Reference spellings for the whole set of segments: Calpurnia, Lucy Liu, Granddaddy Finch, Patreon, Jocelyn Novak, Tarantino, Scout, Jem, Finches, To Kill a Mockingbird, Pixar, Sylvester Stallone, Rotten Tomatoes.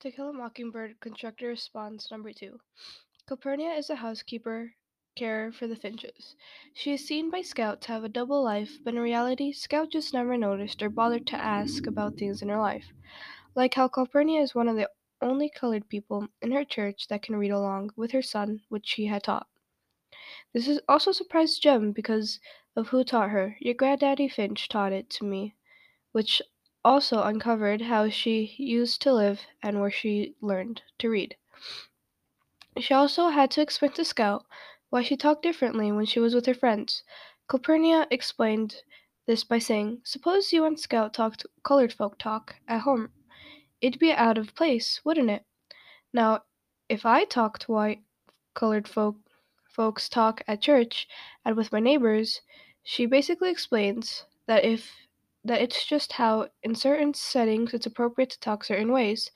To Kill a Mockingbird, Constructor Response Number 2. Calpurnia is a housekeeper carer for the Finches. She is seen by Scout to have a double life, but in reality, Scout just never noticed or bothered to ask about things in her life. Like how Calpurnia is one of the only colored people in her church that can read along with her son, which she had taught. This has also surprised Jem because of who taught her. Your Granddaddy Finch taught it to me, which also uncovered how she used to live and where she learned to read. She also had to explain to Scout why she talked differently when she was with her friends. Calpurnia explained this by saying, "Suppose you and Scout talked colored folk talk at home. It'd be out of place, wouldn't it? Now, if I talked white colored folks talk at church and with my neighbors," she basically explains that it's just how in certain settings it's appropriate to talk certain ways.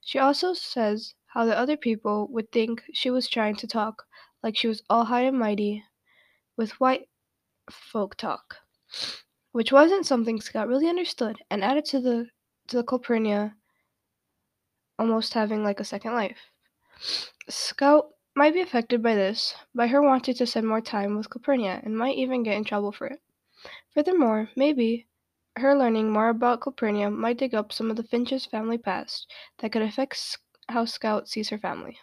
She also says how the other people would think she was trying to talk like she was all high and mighty with white folk talk, which wasn't something Scott really understood, and added to the Calpurnia almost having like a second life. Scout might be affected by this, by her wanting to spend more time with Calpurnia, and might even get in trouble for it. Furthermore, maybe her learning more about Calpurnia might dig up some of the Finch's family past that could affect how Scout sees her family.